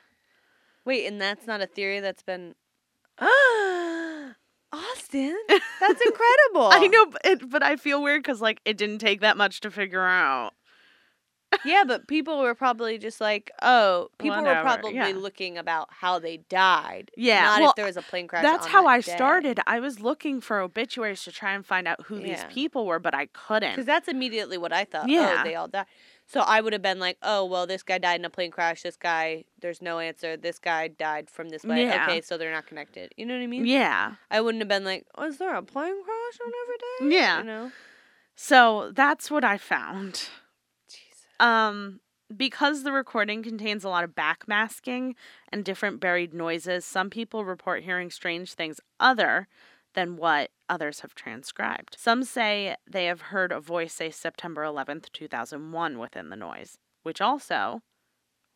Wait, and that's not a theory that's been... Austin? That's incredible. I know, but, it, but I feel weird because, like, it didn't take that much to figure out. Yeah, but people were probably just like, oh, people Whatever. were probably yeah. looking about how they died. Yeah. Not well, if there was a plane crash. That's on how that I day. started. I was looking for obituaries to try and find out who yeah. these people were, but I couldn't. Because that's immediately what I thought. Yeah. Oh, they all died. So I would have been like, oh, well, this guy died in a plane crash. This guy, there's no answer. This guy died from this way. Yeah. Okay, so they're not connected. You know what I mean? Yeah. I wouldn't have been like, oh, is there a plane crash on every day? Yeah. You know? So that's what I found. Um, because the recording contains a lot of backmasking and different buried noises, some people report hearing strange things other than what others have transcribed. Some say they have heard a voice say September eleventh, two thousand one within the noise, which also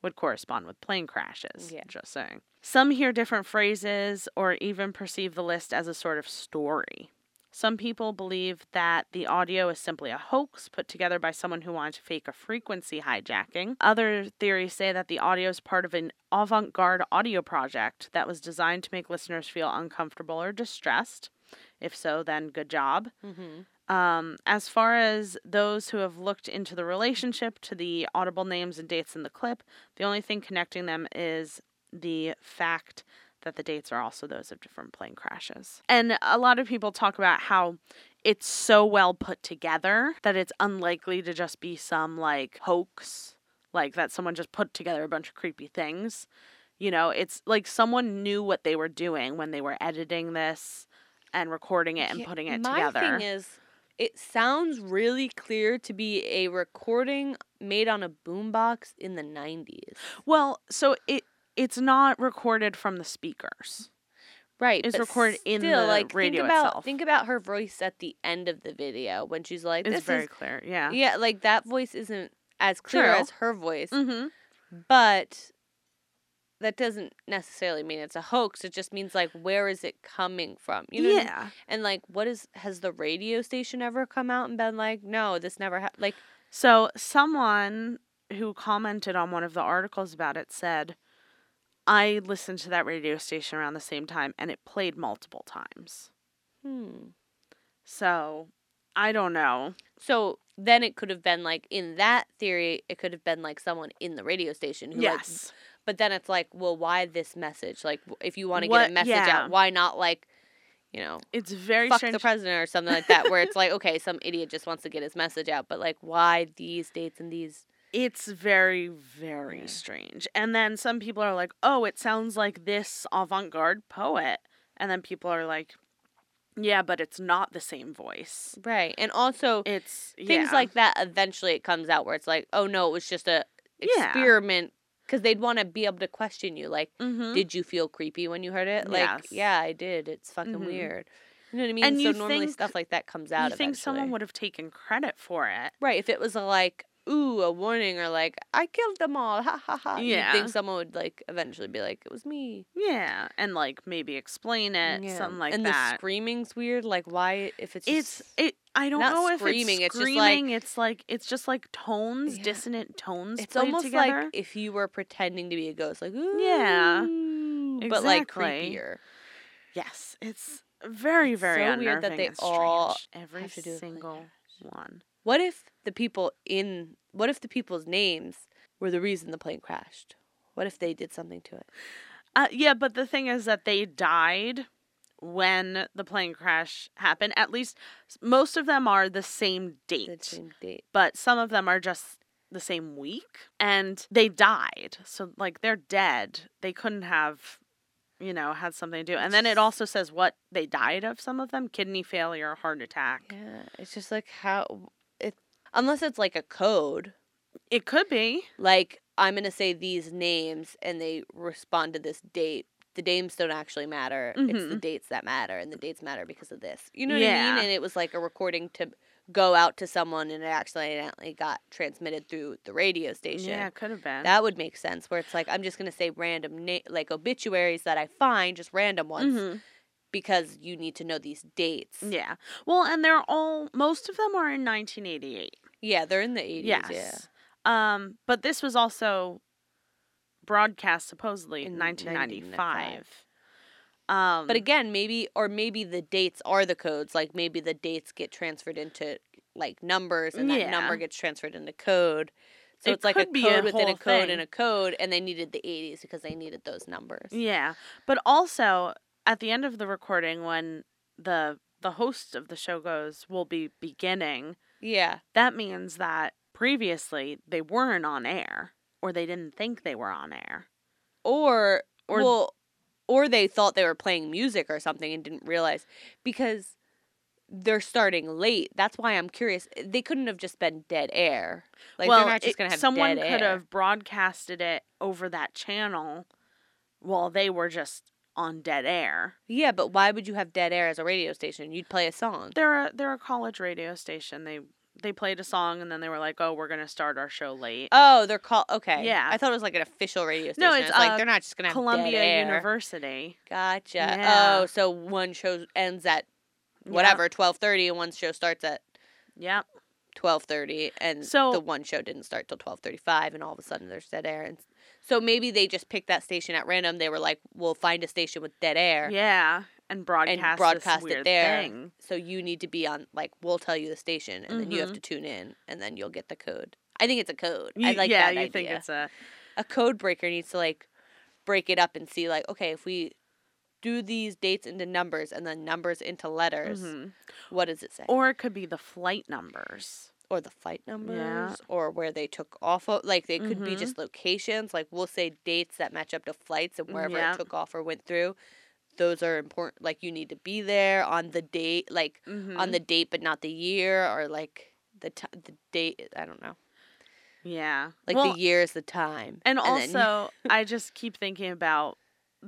would correspond with plane crashes. Yeah. Just saying. Some hear different phrases or even perceive the list as a sort of story. Some people believe that the audio is simply a hoax put together by someone who wanted to fake a frequency hijacking. Other theories say that the audio is part of an avant-garde audio project that was designed to make listeners feel uncomfortable or distressed. If so, then good job. Mm-hmm. Um, as far as those who have looked into the relationship to the audible names and dates in the clip, the only thing connecting them is the fact that the dates are also those of different plane crashes. And a lot of people talk about how it's so well put together that it's unlikely to just be some, like, hoax, like that someone just put together a bunch of creepy things. You know, it's like someone knew what they were doing when they were editing this and recording it and yeah, putting it my together. My thing is, it sounds really clear to be a recording made on a boombox in the nineties. Well, so it... It's not recorded from the speakers. Right. It's recorded still, in the like, radio think about, itself. Think about her voice at the end of the video when she's like, this It's very is, clear, yeah. Yeah, like that voice isn't as clear True. as her voice. Mm-hmm. But that doesn't necessarily mean it's a hoax. It just means like, where is it coming from? You know yeah. what I mean? And like, what is, has the radio station ever come out and been like, no, this never happened? Like, so someone who commented on one of the articles about it said, I listened to that radio station around the same time, and it played multiple times. Hmm. So, I don't know. So, then it could have been, like, in that theory, it could have been, like, someone in the radio station. Who yes. Like, but then it's like, well, why this message? Like, if you want to get a message yeah. out, why not, like, you know, it's very fuck strange. The president or something like that, where it's like, okay, some idiot just wants to get his message out, but like, why these dates and these? It's very, very yeah. strange. And then some people are like, oh, it sounds like this avant-garde poet. And then people are like, yeah, but it's not the same voice. Right. And also it's things yeah. like that. Eventually it comes out where it's like, oh, no, it was just a experiment. Because yeah. they'd want to be able to question you. Like, mm-hmm. did you feel creepy when you heard it? Like, yes. yeah, I did. It's fucking mm-hmm. weird. You know what I mean? And so normally stuff like that comes out. You eventually. Think someone would have taken credit for it. Right. If it was a, like... ooh, a warning, or like, I killed them all, ha ha ha. Yeah. You'd think someone would, like, eventually be like, it was me. Yeah, and, like, maybe explain it, yeah. something like and that. And the screaming's weird, like, why, if it's It's, just, it, I don't know if it's screaming, it's screaming, it's, like, it's like, it's just, like, tones, yeah. dissonant tones It's almost together. Like if you were pretending to be a ghost, like, ooh. Yeah, exactly. But, like, creepier. Yes, it's very, it's very so unnerving weird that they all every have to do single one. What if the people in, what if the people's names were the reason the plane crashed? What if they did something to it? Uh, yeah, but the thing is that they died when the plane crash happened. At least most of them are the same date. The same date. But some of them are just the same week. And they died. So, like, they're dead. They couldn't have, you know, had something to do. And then it also says what they died of, some of them. Kidney failure, heart attack. Yeah, it's just like how... Unless it's, like, a code. It could be. Like, I'm going to say these names, and they respond to this date. The names don't actually matter. Mm-hmm. It's the dates that matter, and the dates matter because of this. You know what yeah. I mean? And it was, like, a recording to go out to someone, and it accidentally got transmitted through the radio station. Yeah, it could have been. That would make sense, where it's, like, I'm just going to say random, na- like, obituaries that I find, just random ones. Mm-hmm. Because you need to know these dates. Yeah. Well, and they're all, most of them are in nineteen eighty-eight. Yeah, they're in the eighties. Yes. Yeah. Um, but this was also broadcast supposedly in nineteen ninety-five. Um, but again, maybe, or maybe the dates are the codes. Like maybe the dates get transferred into like numbers and that yeah. number gets transferred into code. So it it's like a code a within a code thing. And a code. And they needed the eighties because they needed those numbers. Yeah. But also... at the end of the recording, when the the host of the show goes, we'll be beginning. Yeah. That means that previously they weren't on air, or they didn't think they were on air. Or or well, or they thought they were playing music or something and didn't realize, because they're starting late. That's why I'm curious. They couldn't have just been dead air. Like, well, they're not just going to have dead air. Someone could have broadcasted it over that channel while they were just... on dead air. Yeah, but why would you have dead air as a radio station? You'd play a song. They're a, they're a college radio station. They they played a song and then they were like, oh, we're going to start our show late. Oh, they're called, okay. Yeah. I thought it was like an official radio station. No, it's, it's uh, like they're not just going to have Columbia dead air. University. Gotcha. Yeah. Oh, so one show ends at whatever, yep. twelve thirty, and one show starts at yep. twelve thirty, and so, the one show didn't start till twelve thirty-five, and all of a sudden there's dead air. And so maybe they just picked that station at random. They were like, we'll find a station with dead air. Yeah, and broadcast, and broadcast this it weird there. Thing. So you need to be on, like, we'll tell you the station, and mm-hmm. then you have to tune in, and then you'll get the code. I think it's a code. You, I like yeah, that idea. Yeah, you think it's a... A code breaker needs to, like, break it up and see, like, okay, if we do these dates into numbers and then numbers into letters, mm-hmm. what does it say? Or it could be the flight numbers. Or the flight numbers, yeah. or where they took off of. Like, they could mm-hmm. be just locations. Like, we'll say dates that match up to flights and wherever yeah. it took off or went through. Those are important. Like, you need to be there on the date, like, mm-hmm. on the date but not the year, or, like, the t- the date. I don't know. Yeah. Like, well, the year is the time. And, and also, then- I just keep thinking about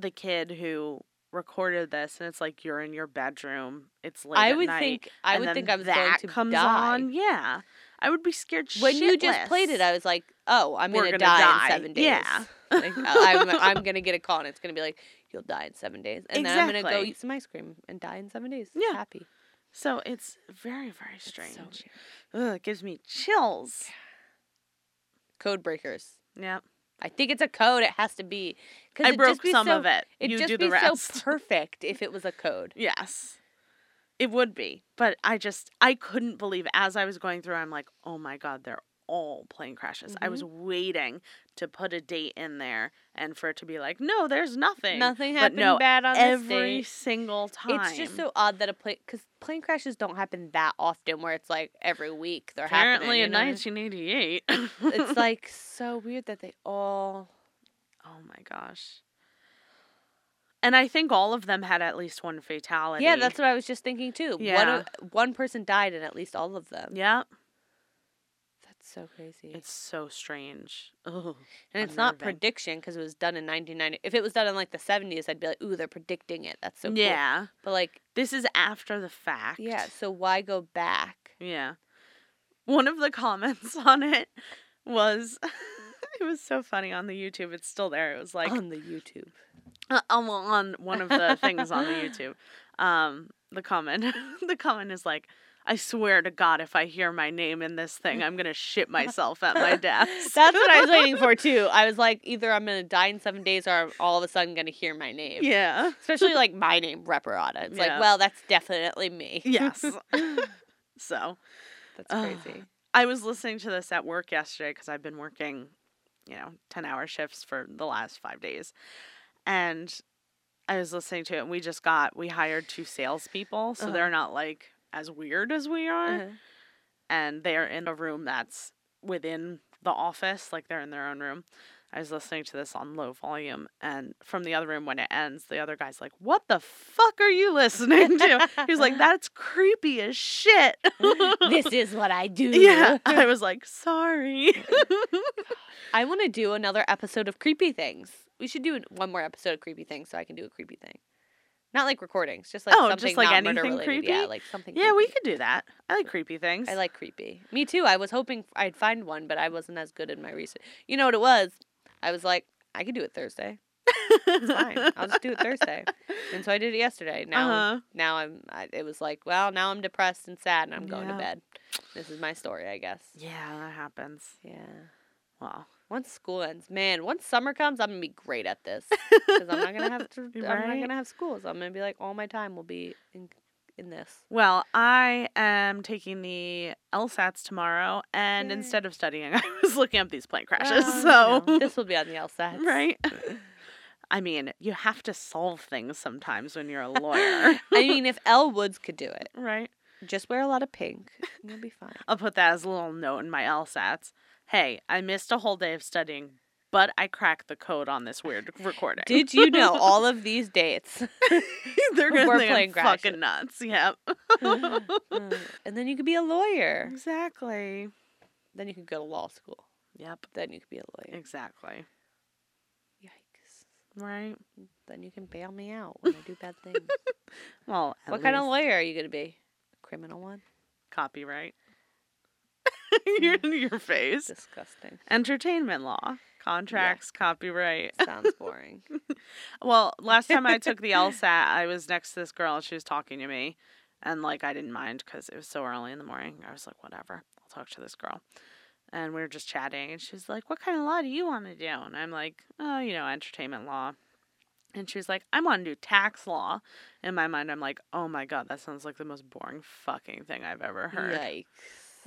the kid who... recorded this, and it's like, you're in your bedroom, it's late I would at night, think I would think I was that going to comes die. On yeah I would be scared shitless. When you just played it, I was like, oh, I'm gonna, gonna die, die in seven days. Yeah. Like, I'm, I'm gonna get a call and it's gonna be like, you'll die in seven days, and exactly. then I'm gonna go eat some ice cream and die in seven days. Yeah, happy. So it's very, very strange. It's so weird. Ugh, it gives me chills. Code breakers. Yeah, I think it's a code. It has to be. I it broke just be some so, of it. It'd just do be the rest. So perfect if it was a code. Yes. It would be. But I just, I couldn't believe, as I was going through, I'm like, oh my God, they're all plane crashes. Mm-hmm. I was waiting to put a date in there and for it to be like, no, there's nothing. Nothing happened no, bad on this date. Every single time. It's just so odd that a plane, because plane crashes don't happen that often where it's like every week they're Apparently happening. Apparently in nineteen eighty-eight. It's like so weird that they all... Oh my gosh. And I think all of them had at least one fatality. Yeah, that's what I was just thinking too. Yeah. One, one person died in at least all of them. Yeah. That's so crazy. It's so strange. Ugh, and it's unnerving. Not prediction because it was done in nineteen ninety. If it was done in like the seventies, I'd be like, ooh, they're predicting it. That's so cool. Yeah. But like. This is after the fact. Yeah, so why go back? Yeah. One of the comments on it was, it was so funny on the YouTube. It's still there. It was like. On the YouTube. Uh, on one of the things on the YouTube, um, the comment, the comment is like, I swear to God, if I hear my name in this thing, I'm going to shit myself at my desk. That's what I was waiting for, too. I was like, either I'm going to die in seven days or I'm all of a sudden going to hear my name. Yeah. Especially, like, my name, Reparata. It's yeah. like, well, that's definitely me. Yes. So. That's crazy. Uh, I was listening to this at work yesterday because I've been working, you know, ten-hour shifts for the last five days. And I was listening to it, and we just got, we hired two salespeople, so uh-huh. they're not, like, as weird as we are. Uh-huh. And they're in a room that's within the office, like, they're in their own room. I was listening to this on low volume, and from the other room when it ends, the other guy's like, what the fuck are you listening to? He was like, that's creepy as shit. This is what I do. Yeah. I was like, sorry. I want to do another episode of creepy things. We should do one more episode of creepy things so I can do a creepy thing. Not like recordings, just like oh, something just like not anything murder-related. Creepy? Yeah, like something yeah, creepy. We could do that. I like creepy things. I like creepy. Me too. I was hoping I'd find one, but I wasn't as good in my research. You know what it was? I was like, I could do it Thursday. It's fine. I'll just do it Thursday. And so I did it yesterday. Now uh-huh. now I'm, I, it was like, well, now I'm depressed and sad and I'm going yeah. to bed. This is my story, I guess. Yeah, that happens. Yeah. Wow. Once school ends, man, once summer comes, I'm going to be great at this because I'm not going to have to, right? I'm not going to have school. So I'm going to be like, all my time will be in, in this. Well, I am taking the LSATs tomorrow, and yeah. instead of studying, I was looking up these plane crashes. Well, so no. This will be on the LSATs. Right. I mean, you have to solve things sometimes when you're a lawyer. I mean, if Elle Woods could do it. Right. Just wear a lot of pink. You'll be fine. I'll put that as a little note in my LSATs. Hey, I missed a whole day of studying, but I cracked the code on this weird recording. Did you know all of these dates? They're going to think I'm fucking nuts. Yep. And then you could be a lawyer. Exactly. Then you could go to law school. Yep. Then you could be a lawyer. Exactly. Yikes. Right. Then you can bail me out when I do bad things. Well, what least... kind of lawyer are you going to be? A criminal one? Copyright. You're in your face. Disgusting. Entertainment law. Contracts, yeah. Copyright. Sounds boring. Well, last time I took the LSAT, I was next to this girl and she was talking to me. And, like, I didn't mind because it was so early in the morning. I was like, whatever. I'll talk to this girl. And we were just chatting. And she's like, what kind of law do you want to do? And I'm like, oh, you know, entertainment law. And she was like, I want to do tax law. In my mind, I'm like, oh, my God, that sounds like the most boring fucking thing I've ever heard. Yikes.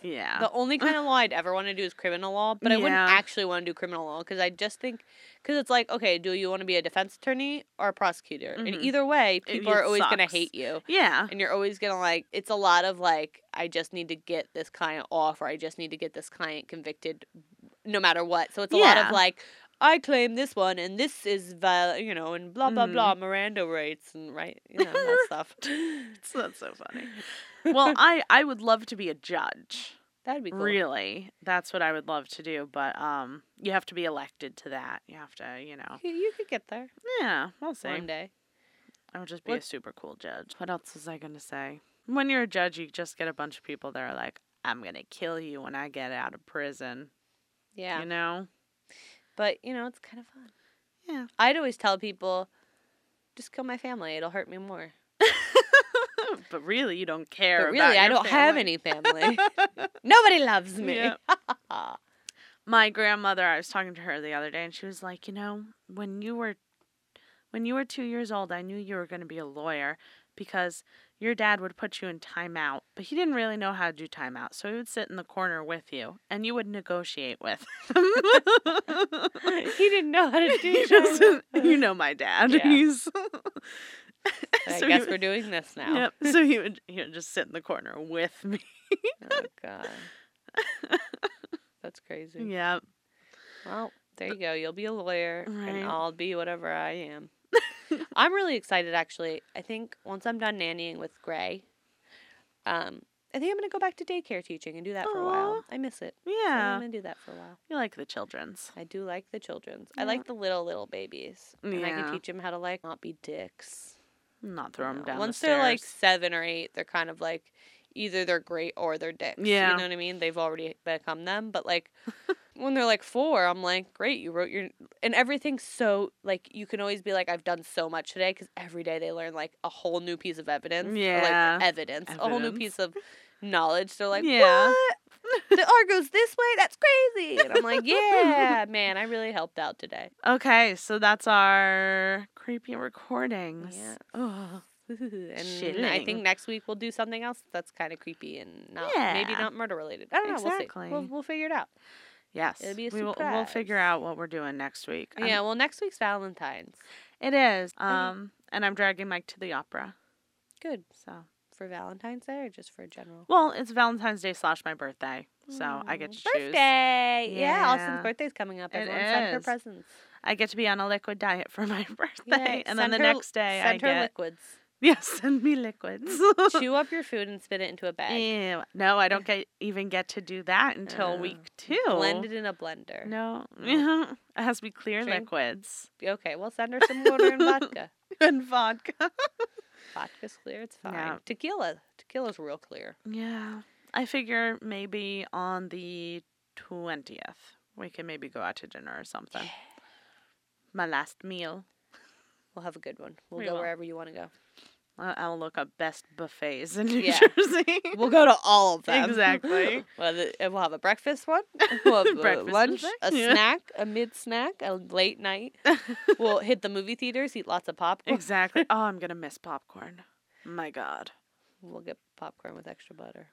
Yeah. The only kind of law I'd ever want to do is criminal law, but yeah. I wouldn't actually want to do criminal law because I just think, because it's like, okay, do you want to be a defense attorney or a prosecutor? Mm-hmm. And either way, people it, it are always going to hate you. Yeah. And you're always going to like, it's a lot of like, I just need to get this client off or I just need to get this client convicted no matter what. So it's a yeah. lot of like, I claim this one and this is, viol- you know, and blah, blah, mm-hmm. blah, Miranda rights and right, you know, that stuff. So that's so funny. Well, I, I would love to be a judge. That'd be cool. Really. That's what I would love to do. But um, you have to be elected to that. You have to, you know. You, you could get there. Yeah, we'll see. One day. I would just be what? a super cool judge. What else was I going to say? When you're a judge, you just get a bunch of people that are like, I'm going to kill you when I get out of prison. Yeah. You know? But, you know, it's kind of fun. Yeah. I'd always tell people, just kill my family. It'll hurt me more. But really, you don't care but really, about your I don't family. Have any family. Nobody loves me. Yep. My grandmother, I was talking to her the other day, and she was like, you know, when you were when you were two years old, I knew you were going to be a lawyer because your dad would put you in timeout, but he didn't really know how to do timeout, so he would sit in the corner with you, and you would negotiate with him. He didn't know how to do timeout. You know my dad. Yeah. He's... I so guess would, we're doing this now. Yep. So he would, he would just sit in the corner with me. Oh, God. That's crazy. Yeah. Well, there you go. You'll be a lawyer, right. And I'll be whatever I am. I'm really excited, actually. I think once I'm done nannying with Gray, um, I think I'm going to go back to daycare teaching and do that Aww. For a while. I miss it. Yeah. So I'm going to do that for a while. You like the children's. I do like the children's. Yeah. I like the little, little babies. Yeah. And I can teach them how to, like, not be dicks. Not throw them down Once the they're, like, seven or eight, they're kind of, like, either they're great or they're dicks. Yeah. You know what I mean? They've already become them. But, like... When they're, like, four, I'm like, great, you wrote your... And everything's so, like, you can always be like, I've done so much today, because every day they learn, like, a whole new piece of evidence. Yeah. Or, like, evidence, evidence. A whole new piece of knowledge. They're like, yeah. What? The R goes this way? That's crazy. And I'm like, yeah, man, I really helped out today. Okay, so that's our creepy recordings. Yeah. Oh. And Shitting. I think next week we'll do something else that's kind of creepy and not yeah. maybe not murder-related. I don't exactly. know. We'll see. We'll, we'll figure it out. Yes, it'll be a we will, we'll figure out what we're doing next week. Yeah, I'm, well, next week's Valentine's. It is, um, and I'm dragging Mike to the opera. Good. So for Valentine's Day or just for general? Well, it's Valentine's Day slash my birthday, so mm. I get to birthday. choose. Birthday, yeah. yeah. Austin's birthday's coming up. Everyone send her presents. I get to be on a liquid diet for my birthday, yeah, and then the her, next day send I her get liquids. Yes, yeah, send me liquids. Chew up your food and spit it into a bag. Ew. No, I don't get, even get to do that until oh. week two. Blend it in a blender. No. Oh. It has to be clear Drink. liquids. Okay, well, send her some water and vodka. And vodka. Vodka's clear, it's fine. Yeah. Tequila. Tequila's real clear. Yeah. I figure maybe on the twentieth, we can maybe go out to dinner or something. Yeah. My last meal. We'll have a good one. We'll we go will. wherever you want to go. I'll look up best buffets in New yeah. Jersey. We'll go to all of them. Exactly. Well, the, we'll have a breakfast one, we'll have breakfast a lunch, a yeah. snack, a mid-snack, a late night. We'll hit the movie theaters, eat lots of popcorn. Exactly. Oh, I'm going to miss popcorn. My God. We'll get popcorn with extra butter.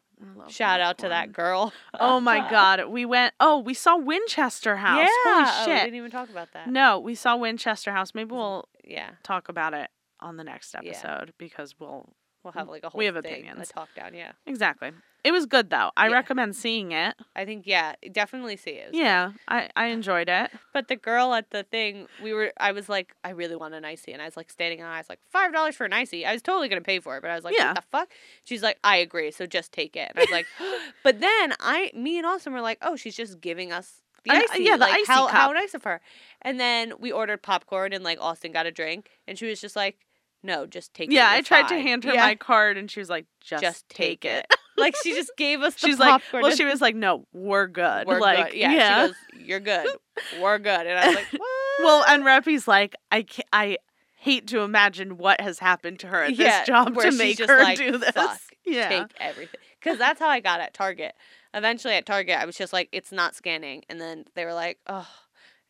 Shout popcorn. out to that girl. Oh, my God. We went... Oh, we saw Winchester House. Yeah. Holy shit. Oh, we didn't even talk about that. No, we saw Winchester House. Maybe we'll yeah. talk about it on the next episode yeah. because we'll... We'll have like a whole we have thing, opinions. a talk down, yeah. Exactly. It was good, though. I yeah. recommend seeing it. I think, yeah, definitely see it. it yeah, I, I enjoyed it. But the girl at the thing, we were, I was like, I really want an icy. And I was like standing on, I was like, five dollars for an icy. I was totally going to pay for it, but I was like, yeah. what the fuck? She's like, I agree, so just take it. And I was like, but then I, me and Austin were like, oh, she's just giving us the icy. I, yeah, the like, icy how, cup. How nice of her. And then we ordered popcorn and like Austin got a drink and she was just like, no, just take yeah, it. Yeah, I tried fine. to hand her yeah. my card, and she was like, just, just take, take it. it. Like, she just gave us the She's popcorn. Like, well, she was like, no, we're good. We're like, good. Yeah, yeah, she goes, you're good. We're good. And I was like, what? Well, and Reppy's like, I can't, I hate to imagine what has happened to her at yeah, this job to make her like, do this. Fuck, yeah. Take everything. Because that's how I got at Target. Eventually at Target, I was just like, it's not scanning. And then they were like, oh.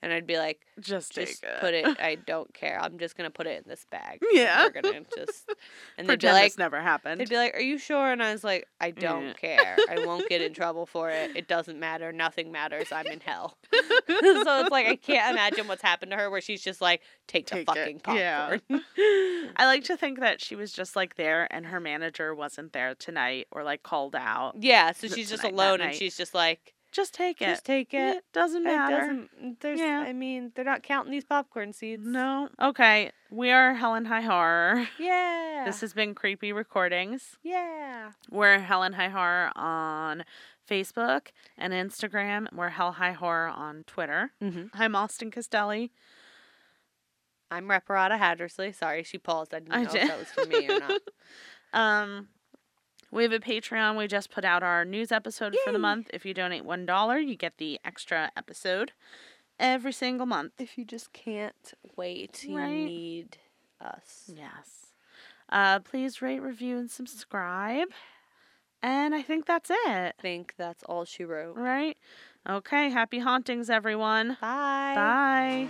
And I'd be like, just, just take put it. it. I don't care. I'm just going to put it in this bag. Yeah. We're going to just. And they'd be like, this never happened. They'd be like, are you sure? And I was like, I don't yeah. care. I won't get in trouble for it. It doesn't matter. Nothing matters. I'm in hell. So it's like, I can't imagine what's happened to her where she's just like, take, take the fucking it. popcorn. Yeah. I like to think that she was just like there and her manager wasn't there tonight or like called out. Yeah. So she's just tonight, alone and she's just like. Just take it. Just take it. It doesn't matter. It doesn't, yeah. I mean, they're not counting these popcorn seeds. No. Okay. We are Hell and High Horror. Yeah. This has been Creepy Recordings. Yeah. We're Hell and High Horror on Facebook and Instagram. We're Hell High Horror on Twitter. Mm-hmm. I'm Austin Castelli. I'm Reparata Hattersley. Sorry, she paused. I didn't I know did. if that was for me or not. um... We have a Patreon. We just put out our news episode Yay. for the month. If you donate one dollar, you get the extra episode every single month. If you just can't wait, right. you need us. Yes. Uh, please rate, review, and subscribe. And I think that's it. I think that's all she wrote. Right? Okay. Happy hauntings, everyone. Bye. Bye.